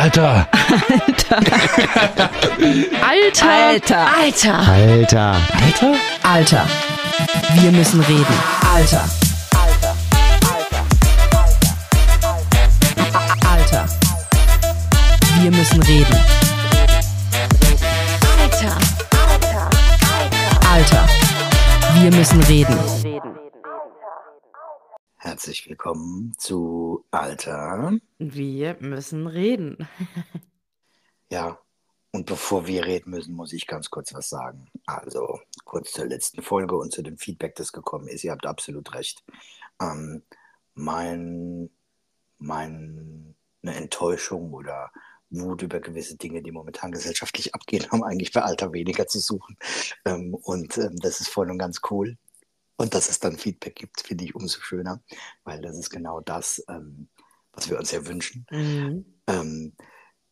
Alter. Wir müssen reden. Alter. Wir müssen reden. Alter. Wir müssen reden. Herzlich willkommen zu Alter. Wir müssen reden. Ja, und bevor wir reden müssen, muss ich ganz kurz was sagen. Also kurz zur letzten Folge und zu dem Feedback, das gekommen ist. Ihr habt absolut recht. Meine Enttäuschung oder Wut über gewisse Dinge, die momentan gesellschaftlich abgehen, haben eigentlich bei Alter weniger zu suchen. Das ist voll und ganz cool. Und dass es dann Feedback gibt, finde ich umso schöner, weil das ist genau das, was wir uns ja wünschen. Mhm.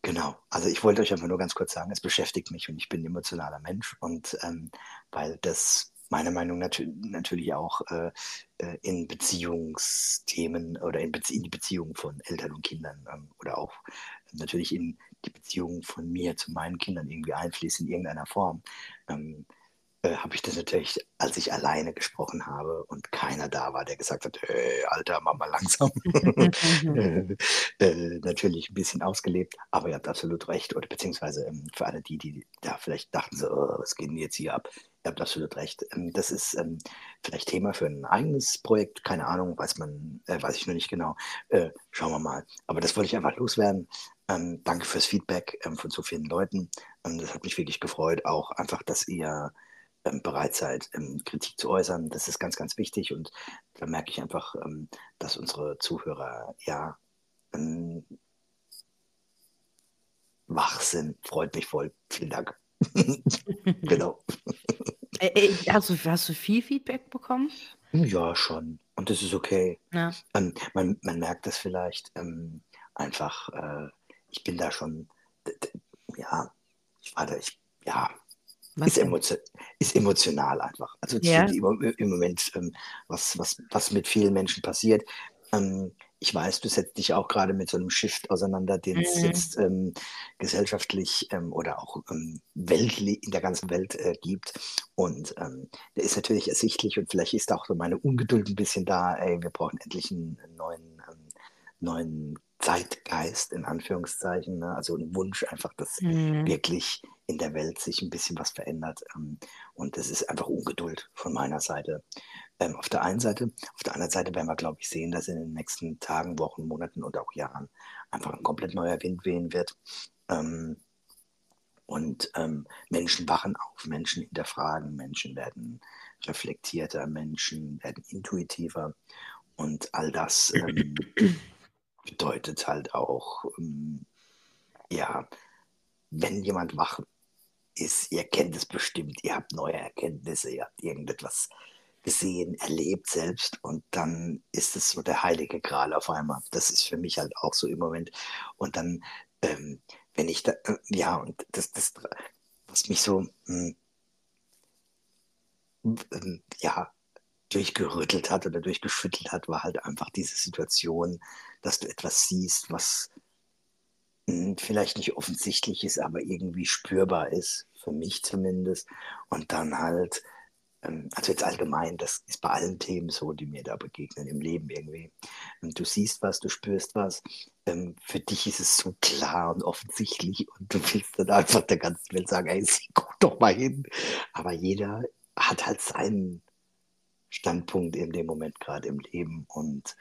Genau, also ich wollte euch einfach nur ganz kurz sagen, es beschäftigt mich und ich bin ein emotionaler Mensch. Und weil das meiner Meinung nach natürlich auch in Beziehungsthemen oder in die Beziehung von Eltern und Kindern oder auch natürlich in die Beziehung von mir zu meinen Kindern irgendwie einfließt in irgendeiner Form. Habe ich das natürlich, als ich alleine gesprochen habe und keiner da war, der gesagt hat, hey, Alter, mach mal langsam, natürlich ein bisschen ausgelebt, aber ihr habt absolut recht, oder beziehungsweise für alle die da vielleicht dachten, so, was geht denn jetzt hier ab, ihr habt absolut recht, das ist vielleicht Thema für ein eigenes Projekt, keine Ahnung, weiß ich nur nicht genau, schauen wir mal, aber das wollte ich einfach loswerden. Danke fürs Feedback von so vielen Leuten, das hat mich wirklich gefreut, auch einfach, dass ihr bereit seid, Kritik zu äußern. Das ist ganz, ganz wichtig und da merke ich einfach, dass unsere Zuhörer ja wach sind. Freut mich voll. Vielen Dank. Genau. Hast du viel Feedback bekommen? Ja, schon. Und das ist okay. Ja. Man merkt das vielleicht einfach. Ich bin da schon, ist emotional einfach. Also yeah. Im Moment, was mit vielen Menschen passiert. Ich weiß, du setzt dich auch gerade mit so einem Shift auseinander, den es jetzt gesellschaftlich oder auch weltlich in der ganzen Welt gibt. Und der ist natürlich ersichtlich und vielleicht ist auch so meine Ungeduld ein bisschen da. Ey, wir brauchen endlich einen neuen Zeitgeist, in Anführungszeichen, ne? Also ein Wunsch einfach, dass wirklich in der Welt sich ein bisschen was verändert. Und das ist einfach Ungeduld von meiner Seite. Auf der einen Seite. Auf der anderen Seite werden wir, glaube ich, sehen, dass in den nächsten Tagen, Wochen, Monaten und auch Jahren einfach ein komplett neuer Wind wehen wird. Menschen wachen auf, Menschen hinterfragen, Menschen werden reflektierter, Menschen werden intuitiver. Und all das bedeutet halt auch, wenn jemand wach ist, ihr kennt es bestimmt, ihr habt neue Erkenntnisse, ihr habt irgendetwas gesehen, erlebt selbst und dann ist es so der heilige Gral auf einmal. Das ist für mich halt auch so im Moment. Und dann, wenn ich da, und das was mich so, durchgerüttelt hat oder durchgeschüttelt hat, war halt einfach diese Situation, dass du etwas siehst, was vielleicht nicht offensichtlich ist, aber irgendwie spürbar ist, für mich zumindest. Und dann halt, also jetzt allgemein, das ist bei allen Themen so, die mir da begegnen, im Leben irgendwie. Und du siehst was, du spürst was, für dich ist es so klar und offensichtlich und du willst dann einfach der ganzen Welt sagen, ey, guck doch mal hin. Aber jeder hat halt seinen Standpunkt in dem Moment gerade im Leben und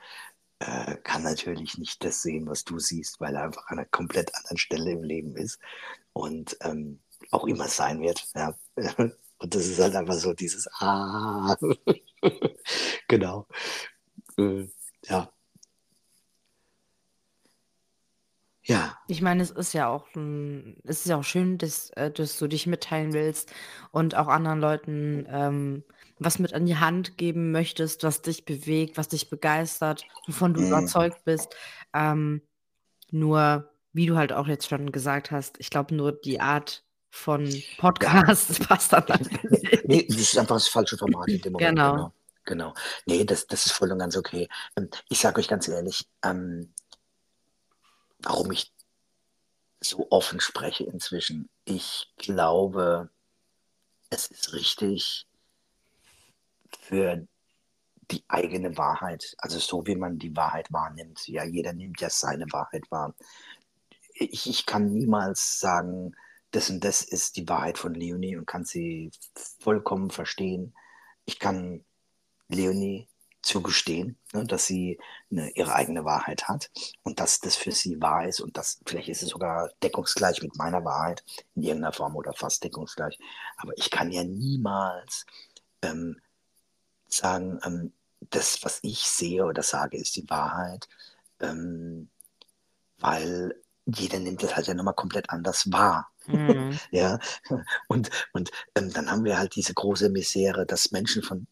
kann natürlich nicht das sehen, was du siehst, weil er einfach an einer komplett anderen Stelle im Leben ist und auch immer sein wird. Ja. Und das ist halt einfach so dieses Genau. Ja. Ich meine, es ist ja auch schön, dass du dich mitteilen willst und auch anderen Leuten was mit an die Hand geben möchtest, was dich bewegt, was dich begeistert, wovon du überzeugt bist. Nur, wie du halt auch jetzt schon gesagt hast, ich glaube, nur die Art von Podcast passt dann nicht. Nee, das ist einfach das falsche Format in dem Moment. Genau. Nee, das ist voll und ganz okay. Ich sage euch ganz ehrlich, warum ich so offen spreche inzwischen. Ich glaube, es ist richtig, für die eigene Wahrheit, also so wie man die Wahrheit wahrnimmt. Ja, jeder nimmt ja seine Wahrheit wahr. Ich kann niemals sagen, das und das ist die Wahrheit von Leonie und kann sie vollkommen verstehen. Ich kann Leonie zugestehen, ne, dass sie ihre eigene Wahrheit hat und dass das für sie wahr ist und dass, vielleicht ist es sogar deckungsgleich mit meiner Wahrheit in irgendeiner Form oder fast deckungsgleich. Aber ich kann ja niemals sagen, das, was ich sehe oder sage, ist die Wahrheit, weil jeder nimmt das halt ja nochmal komplett anders wahr. Mhm. Ja? Und dann haben wir halt diese große Misere, dass Menschen von,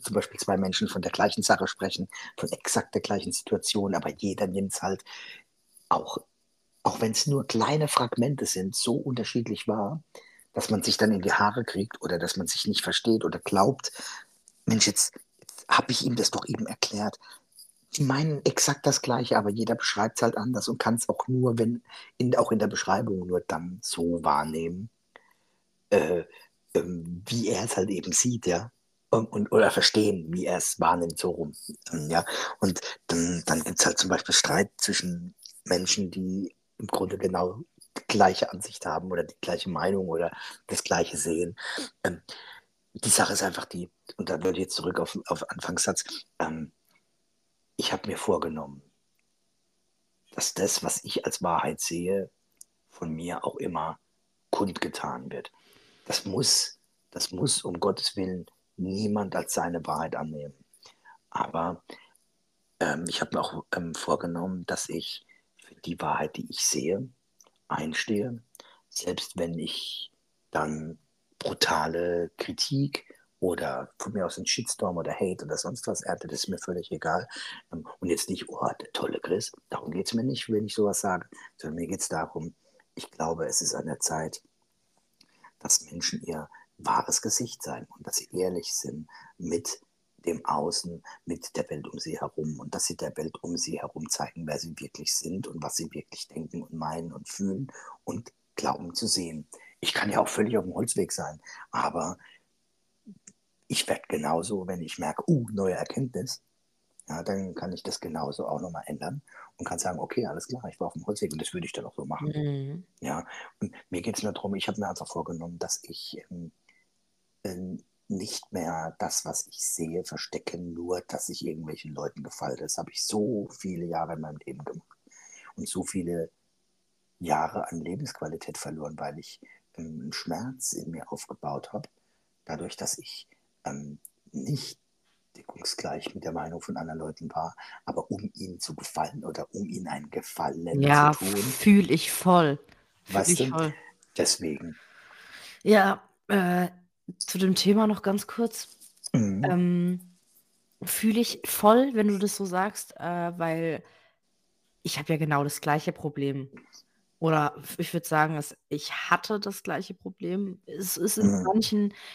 zum Beispiel zwei Menschen von der gleichen Sache sprechen, von exakt der gleichen Situation, aber jeder nimmt es halt, auch wenn es nur kleine Fragmente sind, so unterschiedlich wahr, dass man sich dann in die Haare kriegt oder dass man sich nicht versteht oder glaubt, Mensch, jetzt habe ich ihm das doch eben erklärt. Die meinen exakt das Gleiche, aber jeder beschreibt es halt anders und kann es auch nur, auch in der Beschreibung nur dann so wahrnehmen, wie er es halt eben sieht, ja. Oder verstehen, wie er es wahrnimmt, so rum. Ja. Und dann gibt es halt zum Beispiel Streit zwischen Menschen, die im Grunde genau die gleiche Ansicht haben oder die gleiche Meinung oder das Gleiche sehen. Die Sache ist einfach die, und da würde ich jetzt zurück auf Anfangssatz, ich habe mir vorgenommen, dass das, was ich als Wahrheit sehe, von mir auch immer kundgetan wird. Das muss um Gottes Willen niemand als seine Wahrheit annehmen. Aber ich habe mir auch vorgenommen, dass ich für die Wahrheit, die ich sehe, einstehe, selbst wenn ich dann brutale Kritik oder von mir aus ein Shitstorm oder Hate oder sonst was ernte, das ist mir völlig egal. Und jetzt nicht, oh, der tolle Chris, darum geht es mir nicht, wenn ich sowas sage, sondern mir geht es darum, ich glaube, es ist an der Zeit, dass Menschen ihr wahres Gesicht sein und dass sie ehrlich sind mit dem Außen, mit der Welt um sie herum und dass sie der Welt um sie herum zeigen, wer sie wirklich sind und was sie wirklich denken und meinen und fühlen und glauben zu sehen. Ich kann ja auch völlig auf dem Holzweg sein, aber ich werde genauso, wenn ich merke, neue Erkenntnis, ja, dann kann ich das genauso auch nochmal ändern und kann sagen, okay, alles klar, ich war auf dem Holzweg und das würde ich dann auch so machen. Mhm. Ja, und mir geht es nur darum, ich habe mir einfach vorgenommen, dass ich nicht mehr das, was ich sehe, verstecke, nur dass ich irgendwelchen Leuten gefalle. Das habe ich so viele Jahre in meinem Leben gemacht und so viele Jahre an Lebensqualität verloren, weil ich einen Schmerz in mir aufgebaut habe, dadurch, dass ich nicht deckungsgleich mit der Meinung von anderen Leuten war, aber um ihnen zu gefallen oder um ihnen einen Gefallen zu tun. Ja, fühle ich voll. Weißt du? Deswegen. Ja, zu dem Thema noch ganz kurz. Mhm. Fühle ich voll, wenn du das so sagst, weil ich habe ja genau das gleiche Problem. Oder ich würde sagen, dass ich hatte das gleiche Problem. Es ist in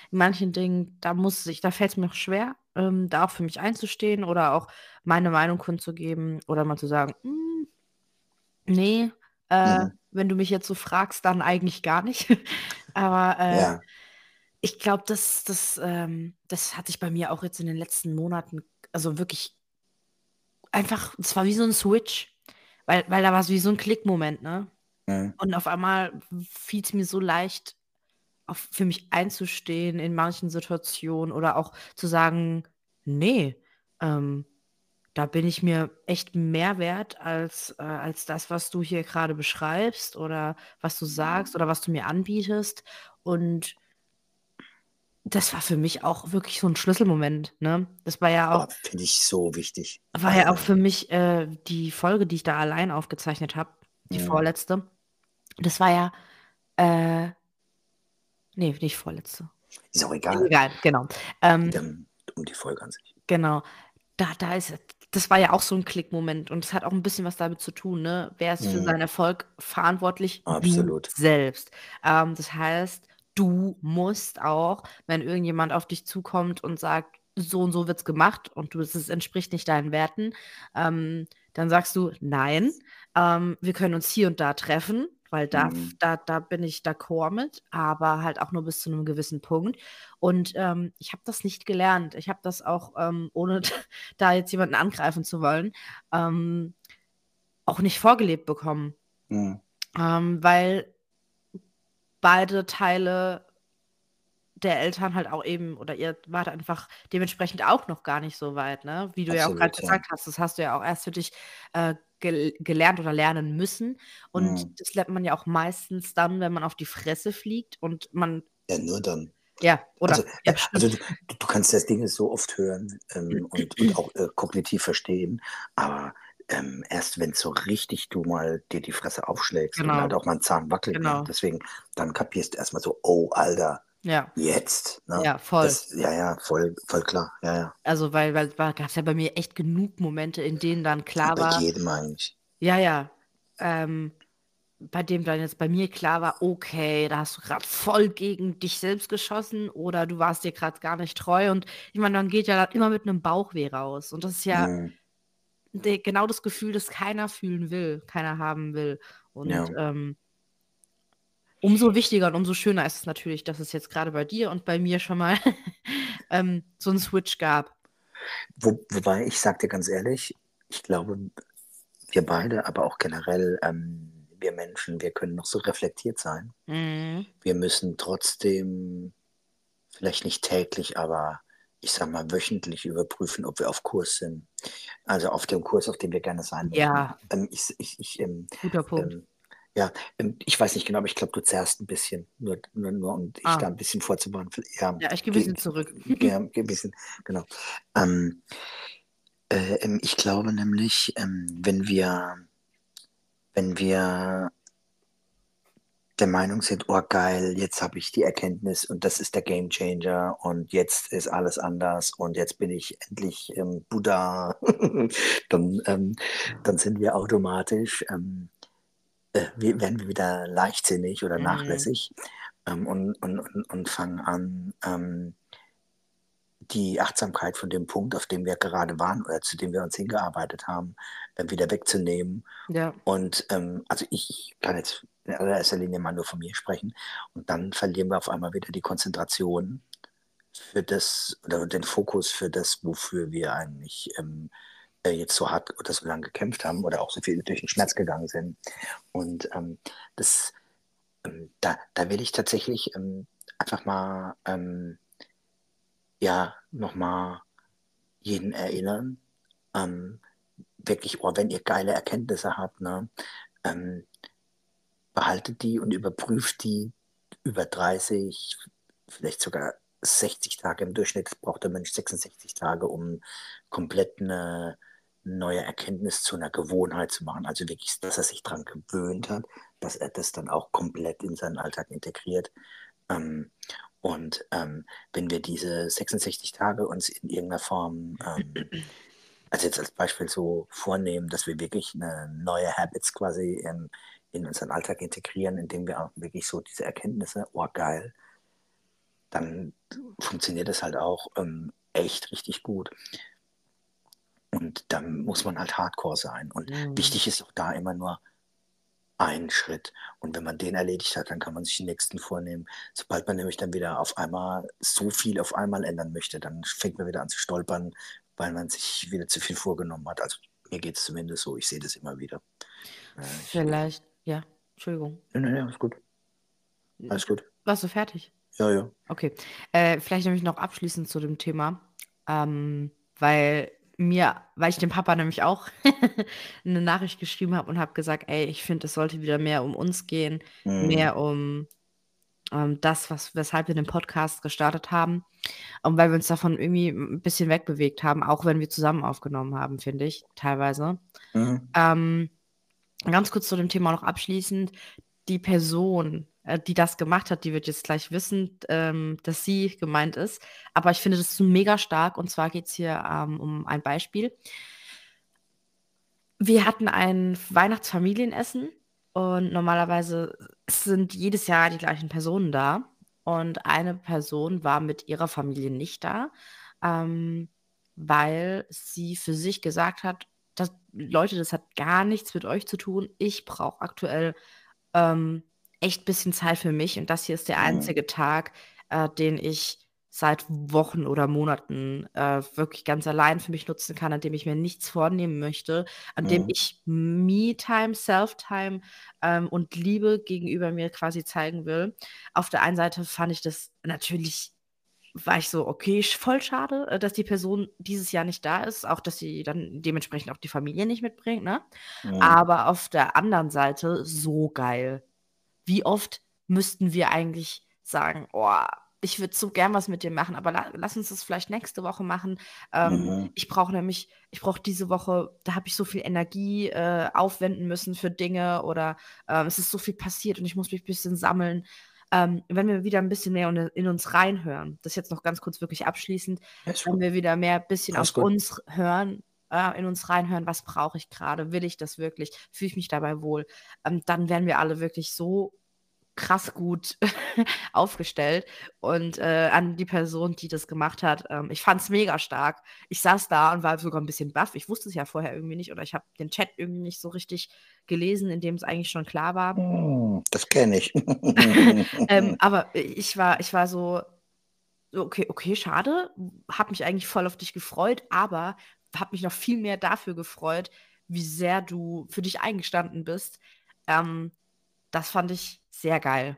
manchen Dingen, da fällt es mir noch schwer, da auch für mich einzustehen oder auch meine Meinung kundzugeben oder mal zu sagen, wenn du mich jetzt so fragst, dann eigentlich gar nicht. Aber ich glaube, das hat sich bei mir auch jetzt in den letzten Monaten, also wirklich einfach, es war wie so ein Switch. Weil da war es wie so ein Klickmoment, ne? Mhm. Und auf einmal fiel es mir so leicht, für mich einzustehen in manchen Situationen oder auch zu sagen, nee, da bin ich mir echt mehr wert als das, was du hier gerade beschreibst oder was du sagst oder was du mir anbietest. Und das war für mich auch wirklich so ein Schlüsselmoment, ne? Das war ja auch... Finde ich so wichtig. War ja auch für mich die Folge, die ich da allein aufgezeichnet habe, die vorletzte. Das war ja... nicht vorletzte. Ist auch egal. Egal, genau. Um die Folge an sich. Genau. Das war ja auch so ein Klickmoment und es hat auch ein bisschen was damit zu tun, ne? Wer ist für seinen Erfolg verantwortlich? Absolut. Du selbst. Das heißt... Du musst auch, wenn irgendjemand auf dich zukommt und sagt, so und so wird's gemacht und es entspricht nicht deinen Werten, dann sagst du, nein, wir können uns hier und da treffen, weil da bin ich d'accord mit, aber halt auch nur bis zu einem gewissen Punkt. Und ich habe das nicht gelernt. Ich habe das auch, ohne da jetzt jemanden angreifen zu wollen, auch nicht vorgelebt bekommen. Mhm. Weil beide Teile der Eltern halt auch eben, oder ihr wart einfach dementsprechend auch noch gar nicht so weit, ne? Wie du Absolut, ja auch gerade gesagt hast, das hast du ja auch erst für dich gelernt oder lernen müssen. Und das lernt man ja auch meistens dann, wenn man auf die Fresse fliegt und man... Ja, nur dann. Ja, oder? Also du kannst das Ding so oft hören und auch kognitiv verstehen, aber erst wenn so richtig du mal dir die Fresse aufschlägst und halt auch mal einen Zahn wackelt, deswegen, dann kapierst du erstmal so, oh, Alter, jetzt. Ne? Ja, voll. Das, voll klar. Ja, ja. Also, weil gab es ja bei mir echt genug Momente, in denen dann klar war. Bei jedem eigentlich. Ja, ja. Bei dem dann jetzt bei mir klar war, okay, da hast du gerade voll gegen dich selbst geschossen oder du warst dir gerade gar nicht treu. Und ich meine, dann geht ja dann immer mit einem Bauchweh raus. Und das ist ja genau das Gefühl, das keiner fühlen will, keiner haben will. Und umso wichtiger und umso schöner ist es natürlich, dass es jetzt gerade bei dir und bei mir schon mal so einen Switch gab. Wobei, ich sag dir ganz ehrlich, ich glaube, wir beide, aber auch generell wir Menschen, wir können noch so reflektiert sein. Mhm. Wir müssen trotzdem, vielleicht nicht täglich, aber ich sag mal wöchentlich überprüfen, ob wir auf Kurs sind. Also auf dem Kurs, auf dem wir gerne sein wollen. Ja. Guter Punkt. Ja, ich weiß nicht genau, aber ich glaube, du zerrst ein bisschen, nur um dich da ein bisschen vorzubauen. Ja, ich gehe ein bisschen zurück. Ja, ein bisschen, genau. Ich glaube nämlich, wenn wir der Meinung sind, oh geil, jetzt habe ich die Erkenntnis und das ist der Game Changer und jetzt ist alles anders und jetzt bin ich endlich Buddha, dann sind wir automatisch... werden wir wieder leichtsinnig oder nachlässig und fangen an, die Achtsamkeit von dem Punkt, auf dem wir gerade waren oder zu dem wir uns hingearbeitet haben, wieder wegzunehmen. Ja. Und also ich kann jetzt in allererster Linie mal nur von mir sprechen. Und dann verlieren wir auf einmal wieder die Konzentration für das oder den Fokus für das, wofür wir eigentlich jetzt so hart oder so lange gekämpft haben oder auch so viel durch den Schmerz gegangen sind. Und da will ich tatsächlich einfach mal nochmal jeden erinnern, wirklich, wenn ihr geile Erkenntnisse habt, ne, behaltet die und überprüft die über 30, vielleicht sogar 60 Tage im Durchschnitt, braucht der Mensch 66 Tage, um komplett eine neue Erkenntnis zu einer Gewohnheit zu machen. Also wirklich, dass er sich daran gewöhnt hat, dass er das dann auch komplett in seinen Alltag integriert. Und wenn wir diese 66 Tage uns in irgendeiner Form, also jetzt als Beispiel so vornehmen, dass wir wirklich eine neue Habits quasi in unseren Alltag integrieren, indem wir auch wirklich so diese Erkenntnisse, oh geil, dann funktioniert das halt auch echt richtig gut. Und dann muss man halt hardcore sein. Und wichtig ist auch da immer nur ein Schritt. Und wenn man den erledigt hat, dann kann man sich den nächsten vornehmen. Sobald man nämlich dann wieder auf einmal so viel auf einmal ändern möchte, dann fängt man wieder an zu stolpern, weil man sich wieder zu viel vorgenommen hat. Also mir geht es zumindest so, ich sehe das immer wieder. Vielleicht, ja, Entschuldigung. Nein, alles gut. Alles gut. Warst du fertig? Ja. Okay. Vielleicht nämlich noch abschließend zu dem Thema, weil ich dem Papa nämlich auch eine Nachricht geschrieben habe und habe gesagt, ey, ich finde, es sollte wieder mehr um uns gehen, mehr um das, weshalb wir den Podcast gestartet haben und weil wir uns davon irgendwie ein bisschen wegbewegt haben, auch wenn wir zusammen aufgenommen haben, finde ich, teilweise. Mhm. Ganz kurz zu dem Thema noch abschließend, die Person, die das gemacht hat, die wird jetzt gleich wissen, dass sie gemeint ist. Aber ich finde das mega stark. Und zwar geht es hier um ein Beispiel. Wir hatten ein Weihnachtsfamilienessen und normalerweise sind jedes Jahr die gleichen Personen da. Und eine Person war mit ihrer Familie nicht da, weil sie für sich gesagt hat, Leute, das hat gar nichts mit euch zu tun. Ich brauche aktuell echt ein bisschen Zeit für mich. Und das hier ist der einzige Tag, den ich seit Wochen oder Monaten wirklich ganz allein für mich nutzen kann, an dem ich mir nichts vornehmen möchte, an dem ich Me-Time, Self-Time und Liebe gegenüber mir quasi zeigen will. Auf der einen Seite fand ich das natürlich, war ich so, okay, voll schade, dass die Person dieses Jahr nicht da ist, auch dass sie dann dementsprechend auch die Familie nicht mitbringt, ne? Aber auf der anderen Seite so geil. Wie oft müssten wir eigentlich sagen, oh, ich würde so gern was mit dir machen, aber lass uns das vielleicht nächste Woche machen. Ich brauche diese Woche, da habe ich so viel Energie aufwenden müssen für Dinge oder es ist so viel passiert und ich muss mich ein bisschen sammeln. Wenn wir wieder ein bisschen mehr in uns reinhören, das jetzt noch ganz kurz wirklich abschließend, wenn wir wieder mehr ein bisschen auf uns hören, in uns reinhören, was brauche ich gerade, will ich das wirklich, fühle ich mich dabei wohl, dann werden wir alle wirklich so krass gut aufgestellt. Und an die Person, die das gemacht hat, ich fand es mega stark. Ich saß da und war sogar ein bisschen baff. Ich wusste es ja vorher irgendwie nicht oder ich habe den Chat irgendwie nicht so richtig gelesen, in dem es eigentlich schon klar war. Das kenne ich. Aber ich war so, okay, schade. Habe mich eigentlich voll auf dich gefreut, aber habe mich noch viel mehr dafür gefreut, wie sehr du für dich eingestanden bist. Das fand ich sehr geil.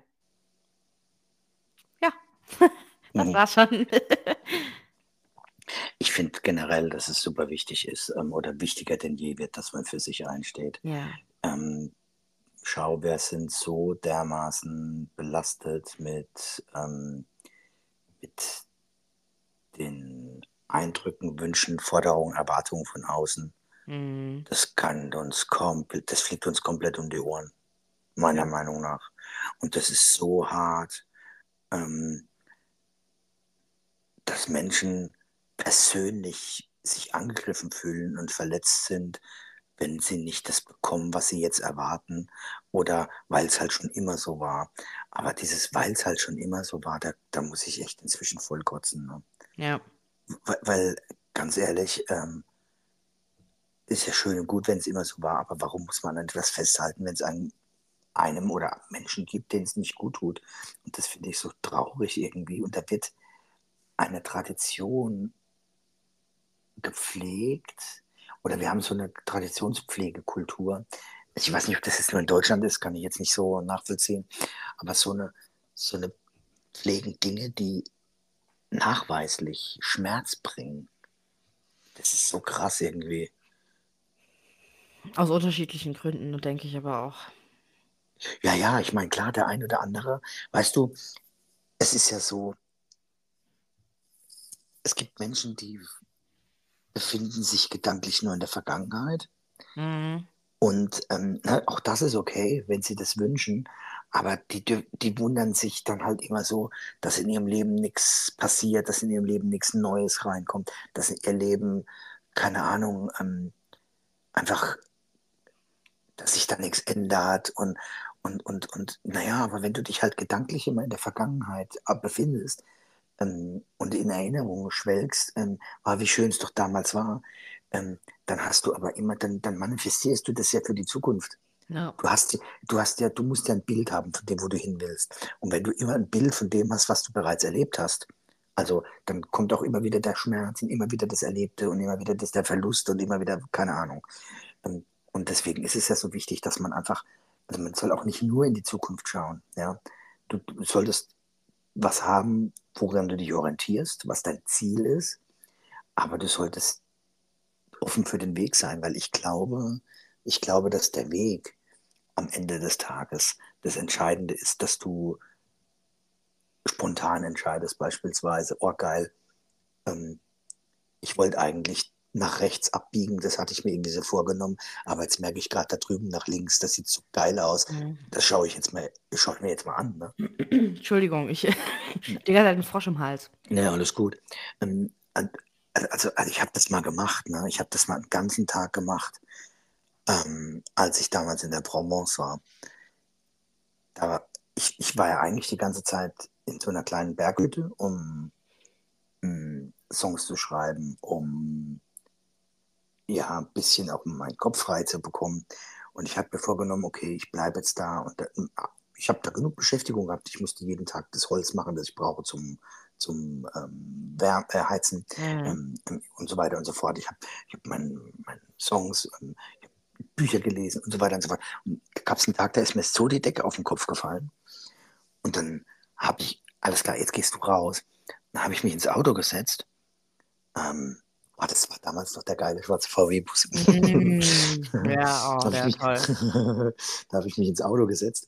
Ja, das war schon. Ich finde generell, dass es super wichtig ist oder wichtiger denn je wird, dass man für sich einsteht. Ja. Schau, wir sind so dermaßen belastet mit den Eindrücken, Wünschen, Forderungen, Erwartungen von außen. Das fliegt uns komplett um die Ohren. Meiner Meinung nach. Und das ist so hart, dass Menschen persönlich sich angegriffen fühlen und verletzt sind, wenn sie nicht das bekommen, was sie jetzt erwarten oder weil es halt schon immer so war. Aber dieses, weil es halt schon immer so war, da muss ich echt inzwischen voll kotzen. Ne? Ja. Weil, ganz ehrlich, ist ja schön und gut, wenn es immer so war, aber warum muss man an etwas festhalten, wenn es einem oder Menschen gibt, denen es nicht gut tut. Und das finde ich so traurig irgendwie. Und da wird eine Tradition gepflegt oder wir haben so eine Traditionspflegekultur. Ich weiß nicht, ob das jetzt nur in Deutschland ist, kann ich jetzt nicht so nachvollziehen, aber so eine pflegen Dinge, die nachweislich Schmerz bringen. Das ist so krass irgendwie. Aus unterschiedlichen Gründen, denke ich aber auch. Ja, ich meine, klar, der ein oder andere, weißt du, es ist ja so, es gibt Menschen, die befinden sich gedanklich nur in der Vergangenheit und auch das ist okay, wenn sie das wünschen, aber die wundern sich dann halt immer so, dass in ihrem Leben nichts passiert, dass in ihrem Leben nichts Neues reinkommt, dass in ihr Leben, keine Ahnung, einfach dass sich da nichts ändert und naja, aber wenn du dich halt gedanklich immer in der Vergangenheit befindest und in Erinnerungen schwelgst, wie schön es doch damals war, dann hast du aber immer, dann manifestierst du das ja für die Zukunft. No. Du musst ja ein Bild haben von dem, wo du hin willst. Und wenn du immer ein Bild von dem hast, was du bereits erlebt hast, also dann kommt auch immer wieder der Schmerz und immer wieder das Erlebte und immer wieder der Verlust und immer wieder, keine Ahnung. Und deswegen ist es ja so wichtig, dass man einfach, also man soll auch nicht nur in die Zukunft schauen. Ja? Du solltest was haben, woran du dich orientierst, was dein Ziel ist, aber du solltest offen für den Weg sein, weil ich glaube, dass der Weg am Ende des Tages das Entscheidende ist, dass du spontan entscheidest, beispielsweise, oh geil, ich wollte eigentlich nach rechts abbiegen, das hatte ich mir irgendwie so vorgenommen, aber jetzt merke ich gerade da drüben nach links, das sieht so geil aus, das schaue ich mir jetzt mal an. Ne? Entschuldigung, die ganze Zeit einen Frosch im Hals. Ja, alles gut. Also ich habe das mal gemacht, ne? Ich habe das mal den ganzen Tag gemacht, als ich damals in der Provence war. Da, ich war ja eigentlich die ganze Zeit in so einer kleinen Berghütte, um Songs zu schreiben, um ja, ein bisschen auch meinen Kopf frei zu bekommen. Und ich habe mir vorgenommen, okay, ich bleibe jetzt da. Und ich habe da genug Beschäftigung gehabt. Ich musste jeden Tag das Holz machen, das ich brauche zum Heizen und so weiter und so fort. Ich habe meine Songs, ich hab Bücher gelesen und so weiter und so fort. Und da gab es einen Tag, da ist mir so die Decke auf den Kopf gefallen. Und dann habe ich, alles klar, jetzt gehst du raus. Dann habe ich mich ins Auto gesetzt. Das war damals noch der geile schwarze VW-Bus. Ja, oh, der toll. Da habe ich mich ins Auto gesetzt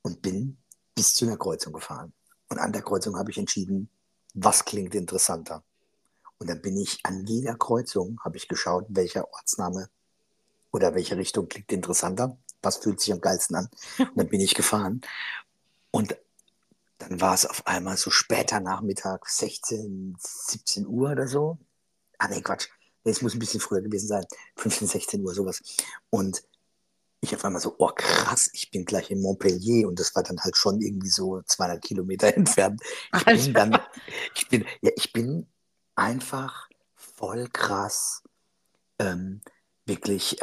und bin bis zu einer Kreuzung gefahren. Und an der Kreuzung habe ich entschieden, was klingt interessanter. Und dann bin ich an jeder Kreuzung, habe ich geschaut, welcher Ortsname oder welche Richtung klingt interessanter, was fühlt sich am geilsten an. Und dann bin ich gefahren. Und dann war es auf einmal so später Nachmittag, 16, 17 Uhr oder so. Ah, nee, Quatsch. Es muss ein bisschen früher gewesen sein. 15, 16 Uhr, sowas. Und ich auf einmal so, oh krass, ich bin gleich in Montpellier. Und das war dann halt schon irgendwie so 200 Kilometer entfernt. Ich bin einfach voll krass wirklich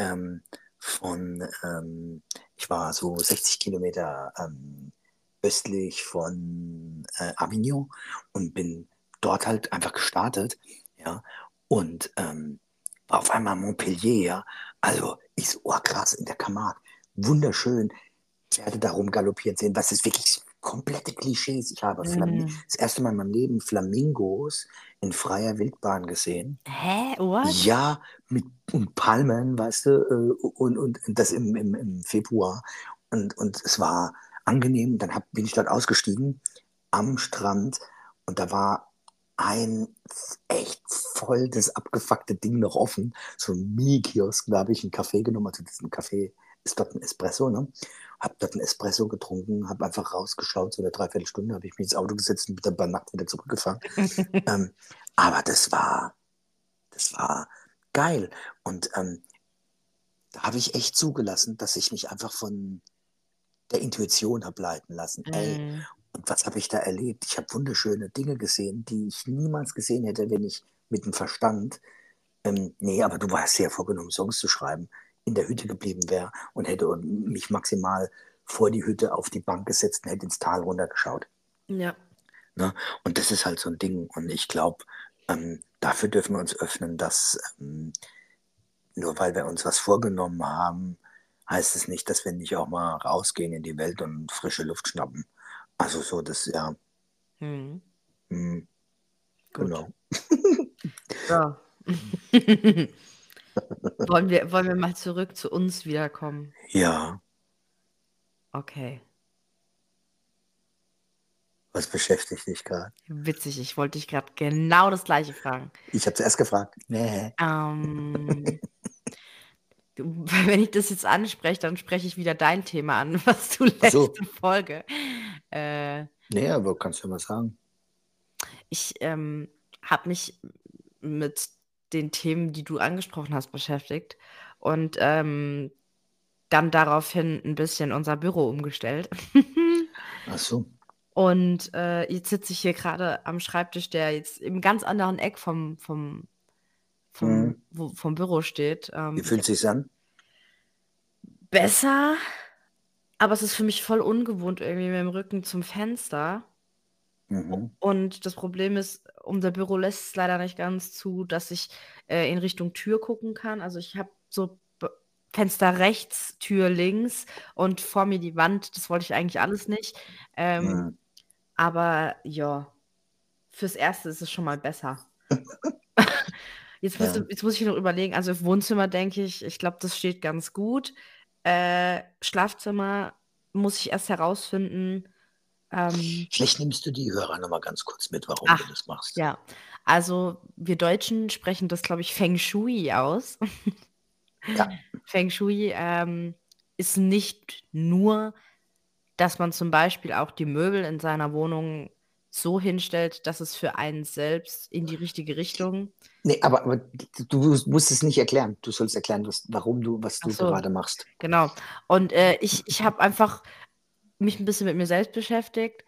ich war so 60 Kilometer östlich von Avignon und bin dort halt einfach gestartet. Ja, und war auf einmal Montpellier, ja. Also ich so, oh krass, in der Camargue, wunderschön, Pferde darum galoppieren sehen, was ist wirklich komplette Klischees. Ich habe das erste Mal in meinem Leben Flamingos in freier Wildbahn gesehen. Hä, what? Ja, mit und Palmen, weißt du, und das im Februar und es war angenehm. Dann bin ich dort ausgestiegen am Strand und da war ein echt voll das abgefuckte Ding noch offen. So ein Mini-Kiosk, da habe ich einen Kaffee genommen. Also diesen Kaffee ist dort ein Espresso, ne? Habe dort einen Espresso getrunken, habe einfach rausgeschaut, so eine Dreiviertelstunde habe ich mich ins Auto gesetzt und bin dann bei Nacht wieder zurückgefahren. Aber das war geil. Und da habe ich echt zugelassen, dass ich mich einfach von der Intuition habe leiten lassen. Ey, und was habe ich da erlebt? Ich habe wunderschöne Dinge gesehen, die ich niemals gesehen hätte, wenn ich mit dem Verstand, aber du warst ja vorgenommen, Songs zu schreiben, in der Hütte geblieben wäre und hätte mich maximal vor die Hütte auf die Bank gesetzt und hätte ins Tal runtergeschaut. Ja. Ne? Und das ist halt so ein Ding. Und ich glaube, dafür dürfen wir uns öffnen, dass nur weil wir uns was vorgenommen haben, heißt es nicht, dass wir nicht auch mal rausgehen in die Welt und frische Luft schnappen. Also so, das, ja. Genau. Ja. Wollen wir mal zurück zu uns wiederkommen? Ja. Okay. Was beschäftigt dich gerade? Witzig, ich wollte dich gerade genau das Gleiche fragen. Ich habe zuerst gefragt. Nee. Wenn ich das jetzt anspreche, dann spreche ich wieder dein Thema an, was du letzte Folge. Aber kannst du ja mal sagen. Ich habe mich mit den Themen, die du angesprochen hast, beschäftigt und dann daraufhin ein bisschen unser Büro umgestellt. Ach so. Und jetzt sitze ich hier gerade am Schreibtisch, der jetzt im ganz anderen Eck vom Büro steht. Wie fühlt sich's an? Besser, aber es ist für mich voll ungewohnt irgendwie mit dem Rücken zum Fenster. Mhm. Und das Problem ist, unser Büro lässt es leider nicht ganz zu, dass ich in Richtung Tür gucken kann. Also ich habe so Fenster rechts, Tür links und vor mir die Wand. Das wollte ich eigentlich alles nicht. Aber ja, fürs Erste ist es schon mal besser. Jetzt muss ich noch überlegen, also Wohnzimmer denke ich glaube, das steht ganz gut. Schlafzimmer muss ich erst herausfinden. Vielleicht nimmst du die Hörer nochmal ganz kurz mit, warum du das machst. Ja, also wir Deutschen sprechen das, glaube ich, Feng Shui aus. Ja. Feng Shui ist nicht nur, dass man zum Beispiel auch die Möbel in seiner Wohnung so hinstellt, dass es für einen selbst in die richtige Richtung. Nee, aber du musst es nicht erklären. Du sollst erklären, was du gerade machst. Genau. Und ich habe einfach mich ein bisschen mit mir selbst beschäftigt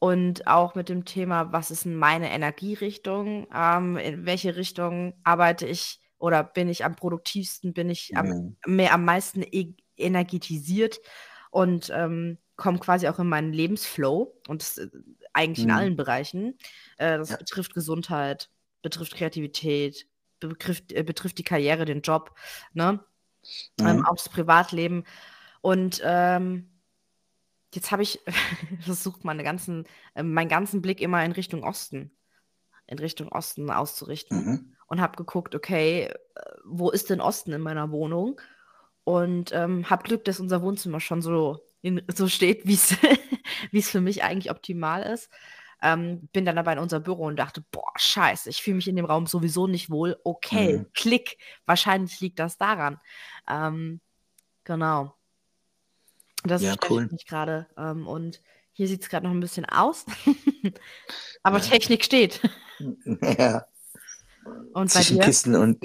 und auch mit dem Thema, was ist meine Energierichtung? In welche Richtung arbeite ich oder bin ich am produktivsten? Bin ich am meisten energetisiert und komme quasi auch in meinen Lebensflow und das, eigentlich in allen Bereichen. Das betrifft Gesundheit, betrifft Kreativität, betrifft die Karriere, den Job, ne? Auch das Privatleben. Und jetzt habe ich versucht, meinen ganzen Blick immer in Richtung Osten auszurichten und habe geguckt, okay, wo ist denn Osten in meiner Wohnung? Und habe Glück, dass unser Wohnzimmer schon so steht, wie es für mich eigentlich optimal ist. Bin dann aber in unser Büro und dachte, boah, scheiße, ich fühle mich in dem Raum sowieso nicht wohl. Okay, Klick, wahrscheinlich liegt das daran. Genau. Das stelle ich mich gerade. Und hier sieht es gerade noch ein bisschen aus. Aber Technik steht. Ja. Und bei dir? Kissen und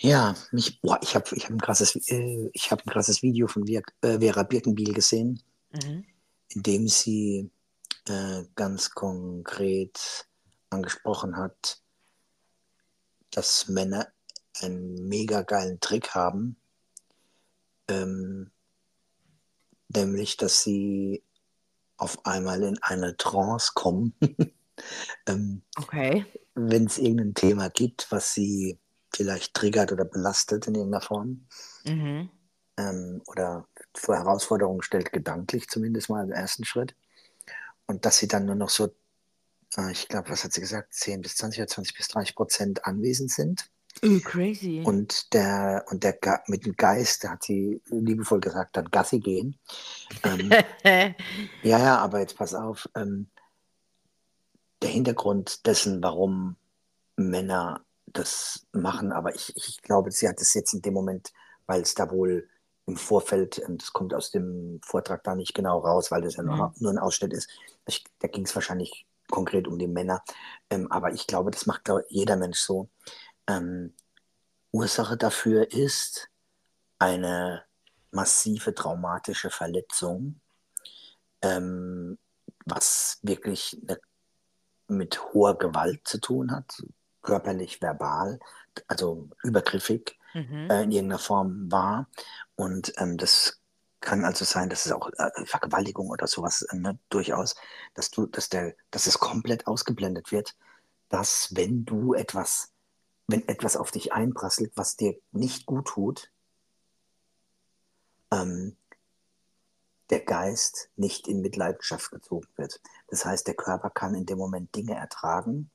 ich habe ein krasses Video von Vera Birkenbiel gesehen, in dem sie ganz konkret angesprochen hat, dass Männer einen mega geilen Trick haben, nämlich, dass sie auf einmal in eine Trance kommen, wenn es irgendein Thema gibt, was sie vielleicht triggert oder belastet in irgendeiner Form. Oder vor Herausforderungen stellt, gedanklich zumindest mal im ersten Schritt. Und dass sie dann nur noch so, ich glaube, was hat sie gesagt, 10-20 oder 20-30% anwesend sind. Crazy. Und der mit dem Geist, da hat sie liebevoll gesagt, dann Gassi gehen. Ja, aber jetzt pass auf. Der Hintergrund dessen, warum Männer das machen, aber ich glaube, sie hat es jetzt in dem Moment, weil es da wohl im Vorfeld, das kommt aus dem Vortrag da nicht genau raus, weil das ja nur ein Ausschnitt ist, da ging es wahrscheinlich konkret um die Männer, aber ich glaube, das macht jeder Mensch so. Ursache dafür ist eine massive traumatische Verletzung, was wirklich mit hoher Gewalt zu tun hat, körperlich, verbal, also übergriffig in irgendeiner Form war. Und das kann also sein, dass es auch Vergewaltigung oder sowas durchaus, dass es komplett ausgeblendet wird, dass wenn etwas auf dich einprasselt, was dir nicht gut tut, der Geist nicht in Mitleidenschaft gezogen wird. Das heißt, der Körper kann in dem Moment Dinge ertragen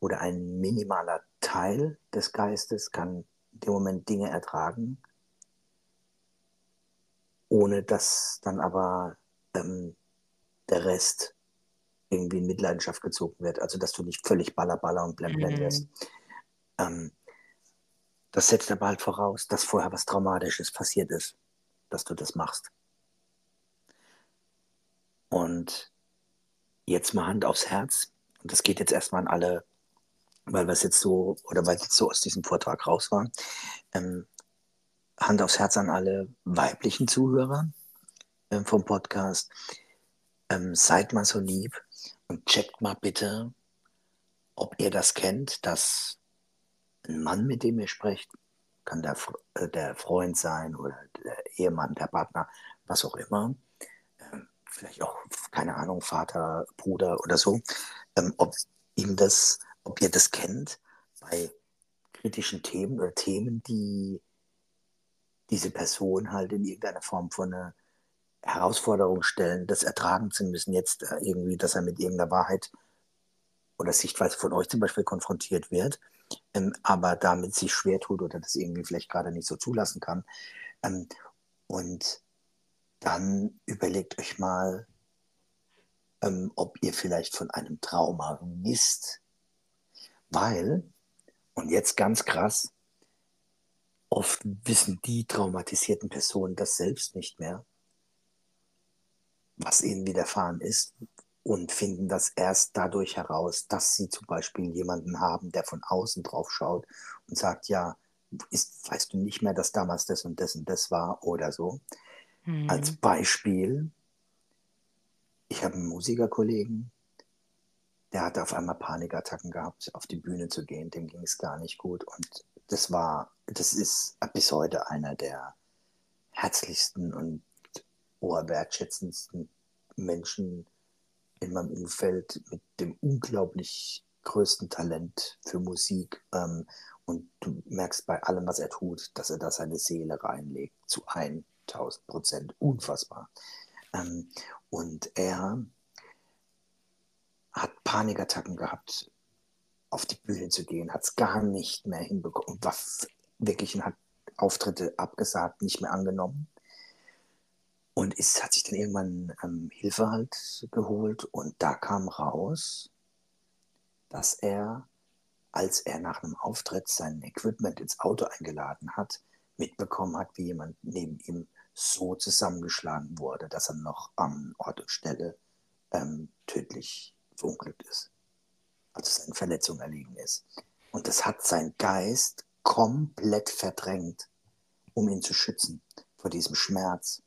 oder ein minimaler Teil des Geistes kann in dem Moment Dinge ertragen, ohne dass dann aber der Rest irgendwie in Mitleidenschaft gezogen wird. Also, dass du nicht völlig baller und blem wirst. Das setzt aber halt voraus, dass vorher was Traumatisches passiert ist, dass du das machst. Und jetzt mal Hand aufs Herz, und das geht jetzt erstmal an alle, weil jetzt so aus diesem Vortrag raus war, Hand aufs Herz an alle weiblichen Zuhörer vom Podcast, seid mal so lieb und checkt mal bitte, ob ihr das kennt, dass ein Mann, mit dem ihr sprecht, kann der Freund sein oder der Ehemann, der Partner, was auch immer, vielleicht auch, keine Ahnung, Vater, Bruder oder so, ob ihr das kennt bei kritischen Themen oder Themen, die diese Person halt in irgendeiner Form von einer Herausforderung stellen, das ertragen zu müssen, jetzt irgendwie, dass er mit irgendeiner Wahrheit oder Sichtweise von euch zum Beispiel konfrontiert wird, aber damit sich schwer tut oder das irgendwie vielleicht gerade nicht so zulassen kann. Und dann überlegt euch mal, ob ihr vielleicht von einem Trauma wisst. Weil, und jetzt ganz krass, oft wissen die traumatisierten Personen das selbst nicht mehr, was ihnen widerfahren ist, und finden das erst dadurch heraus, dass sie zum Beispiel jemanden haben, der von außen drauf schaut und sagt, ja, weißt du nicht mehr, dass damals das und das und das war oder so. Als Beispiel, ich habe einen Musikerkollegen, der hatte auf einmal Panikattacken gehabt, auf die Bühne zu gehen, dem ging es gar nicht gut. Und das ist bis heute einer der herzlichsten und oberwertschätzendsten Menschen in meinem Umfeld mit dem unglaublich größten Talent für Musik. Und du merkst bei allem, was er tut, dass er da seine Seele reinlegt, zu 1000%. Unfassbar. Und er hat Panikattacken gehabt, auf die Bühne zu gehen, hat es gar nicht mehr hinbekommen, war wirklich und hat Auftritte abgesagt, nicht mehr angenommen. Und hat sich dann irgendwann Hilfe halt geholt, und da kam raus, dass er, als er nach einem Auftritt sein Equipment ins Auto eingeladen hat, mitbekommen hat, wie jemand neben ihm so zusammengeschlagen wurde, dass er noch am Ort und Stelle tödlich verunglückt ist. Also seine Verletzung erlegen ist. Und das hat sein Geist komplett verdrängt, um ihn zu schützen vor diesem Schmerz,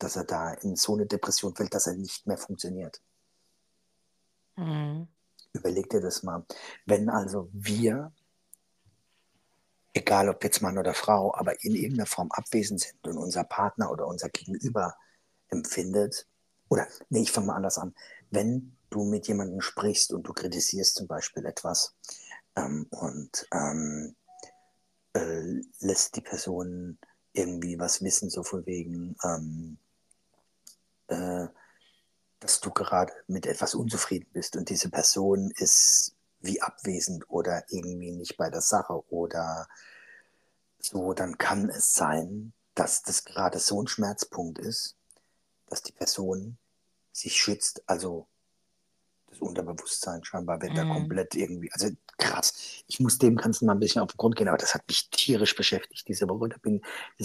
dass er da in so eine Depression fällt, dass er nicht mehr funktioniert. Mhm. Überleg dir das mal. Wenn also wir, egal ob jetzt Mann oder Frau, aber in irgendeiner Form abwesend sind und unser Partner oder unser Gegenüber empfindet, ich fange mal anders an. Wenn du mit jemandem sprichst und du kritisierst zum Beispiel etwas lässt die Person irgendwie was wissen, so von wegen, dass du gerade mit etwas unzufrieden bist und diese Person ist wie abwesend oder irgendwie nicht bei der Sache oder so, dann kann es sein, dass das gerade so ein Schmerzpunkt ist, dass die Person sich schützt, also das Unterbewusstsein scheinbar wird da komplett irgendwie, also krass, ich muss dem Ganzen mal ein bisschen auf den Grund gehen, aber das hat mich tierisch beschäftigt diese Woche. Das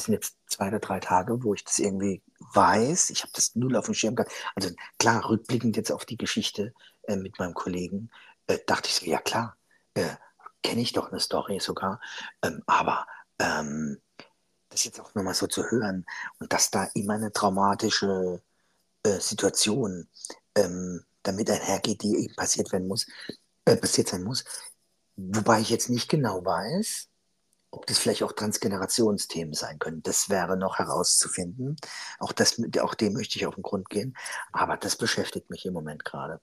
sind jetzt 2 oder 3 Tage, wo ich das irgendwie weiß, ich habe das null auf dem Schirm gehabt. Also klar, rückblickend jetzt auf die Geschichte mit meinem Kollegen, dachte ich so, ja klar, kenne ich doch eine Story sogar, aber das jetzt auch nochmal so zu hören und dass da immer eine traumatische Situation damit einhergeht, die eben passiert sein muss. Wobei ich jetzt nicht genau weiß, ob das vielleicht auch Transgenerationsthemen sein können. Das wäre noch herauszufinden. Auch dem möchte ich auf den Grund gehen. Aber das beschäftigt mich im Moment gerade.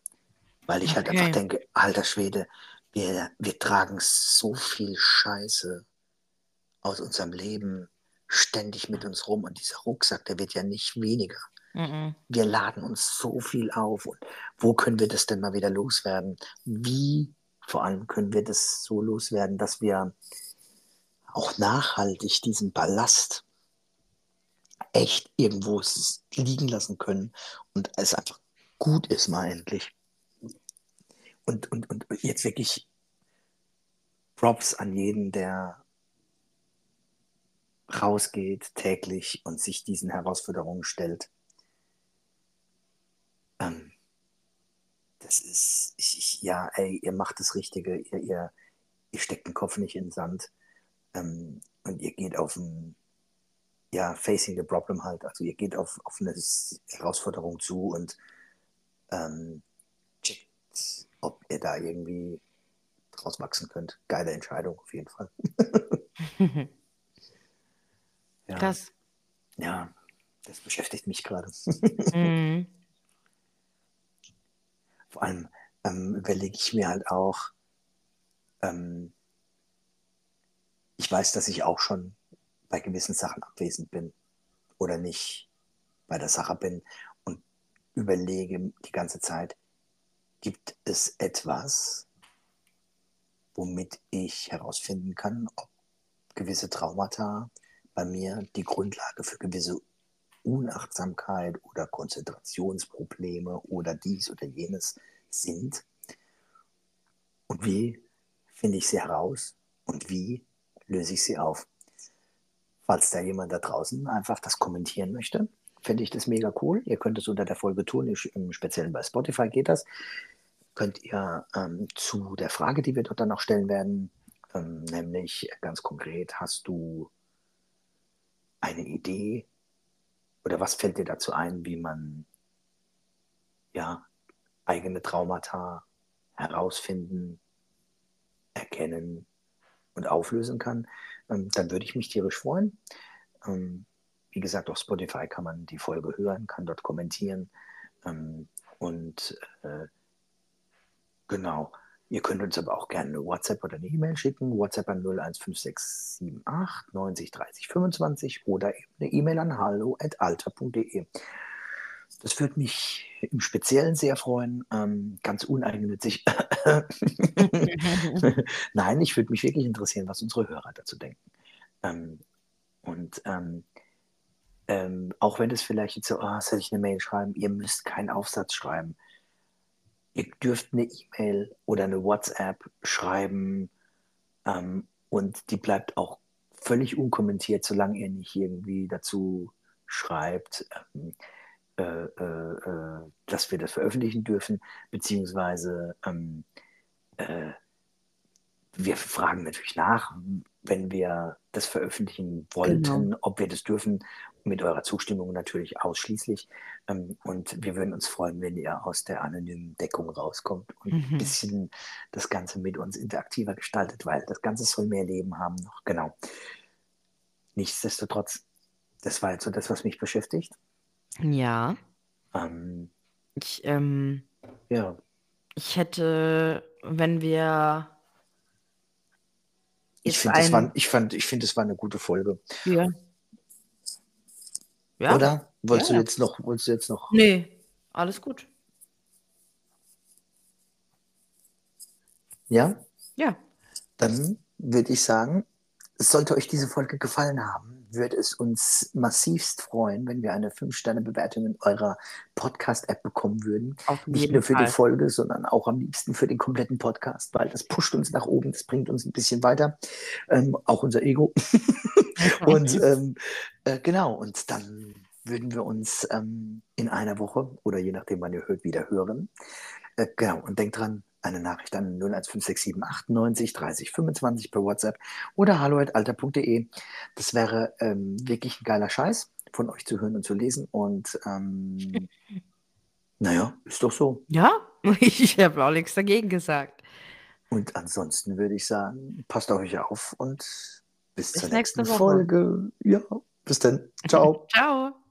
Weil ich halt einfach denke, alter Schwede, wir tragen so viel Scheiße aus unserem Leben ständig mit uns rum. Und dieser Rucksack, der wird ja nicht weniger. Wir laden uns so viel auf. Und wo können wir das denn mal wieder loswerden? Wie vor allem können wir das so loswerden, dass wir auch nachhaltig diesen Ballast echt irgendwo liegen lassen können und es einfach gut ist mal endlich. Und jetzt wirklich Props an jeden, der rausgeht täglich und sich diesen Herausforderungen stellt. Das ist, ihr macht das Richtige, ihr steckt den Kopf nicht in den Sand und ihr geht auf ein, facing the problem halt, also ihr geht auf eine Herausforderung zu und checkt, ob ihr da irgendwie draus wachsen könnt. Geile Entscheidung auf jeden Fall. Ja. Krass. Ja, das beschäftigt mich gerade. Mhm. Vor allem überlege ich mir halt auch, ich weiß, dass ich auch schon bei gewissen Sachen abwesend bin oder nicht bei der Sache bin und überlege die ganze Zeit, gibt es etwas, womit ich herausfinden kann, ob gewisse Traumata bei mir die Grundlage für gewisse Unachtsamkeit oder Konzentrationsprobleme oder dies oder jenes sind. Und wie finde ich sie heraus und wie löse ich sie auf? Falls da jemand da draußen einfach das kommentieren möchte, finde ich das mega cool. Ihr könnt es unter der Folge tun, im Speziellen bei Spotify geht das. Könnt ihr zu der Frage, die wir dort dann noch stellen werden, nämlich ganz konkret, hast du eine Idee, oder was fällt dir dazu ein, wie man eigene Traumata herausfinden, erkennen und auflösen kann, dann würde ich mich tierisch freuen. Wie gesagt, auf Spotify kann man die Folge hören, kann dort kommentieren. Genau, ihr könnt uns aber auch gerne eine WhatsApp oder eine E-Mail schicken. WhatsApp an 015678 90 30 25 oder eben eine E-Mail an hallo@alter.de. Das würde mich im Speziellen sehr freuen, ganz uneigennützig. Nein, ich würde mich wirklich interessieren, was unsere Hörer dazu denken. Auch wenn das vielleicht jetzt so, soll ich eine Mail schreiben? Ihr müsst keinen Aufsatz schreiben. Ihr dürft eine E-Mail oder eine WhatsApp schreiben und die bleibt auch völlig unkommentiert, solange ihr nicht irgendwie dazu schreibt, dass wir das veröffentlichen dürfen, beziehungsweise wir fragen natürlich nach, wenn wir das veröffentlichen wollten, genau, ob wir das dürfen, mit eurer Zustimmung natürlich ausschließlich. Und wir würden uns freuen, wenn ihr aus der anonymen Deckung rauskommt und ein bisschen das Ganze mit uns interaktiver gestaltet, weil das Ganze soll mehr Leben haben noch. Genau. Nichtsdestotrotz, das war jetzt so das, was mich beschäftigt. Ja. Ich hätte, wenn wir... Ich finde, es war eine gute Folge. Ja. Ja. Oder? Wolltest du jetzt noch? Nee, alles gut. Ja? Ja. Dann würde ich sagen, sollte euch diese Folge gefallen haben, würde es uns massivst freuen, wenn wir eine 5-Sterne-Bewertung in eurer Podcast-App bekommen würden. Nicht nur für die Folge, sondern auch am liebsten für den kompletten Podcast, weil das pusht uns nach oben, das bringt uns ein bisschen weiter. Auch unser Ego. Und dann würden wir uns in einer Woche oder je nachdem, wann ihr hört, wieder hören. Und denkt dran, eine Nachricht an 015678 90 30 25 per WhatsApp oder hallo@alter.de. Das wäre wirklich ein geiler Scheiß, von euch zu hören und zu lesen. Und naja, ist doch so. Ja, ich habe auch nichts dagegen gesagt. Und ansonsten würde ich sagen, passt auf euch auf und bis zur nächsten Folge. Ja, bis dann. Ciao. Ciao.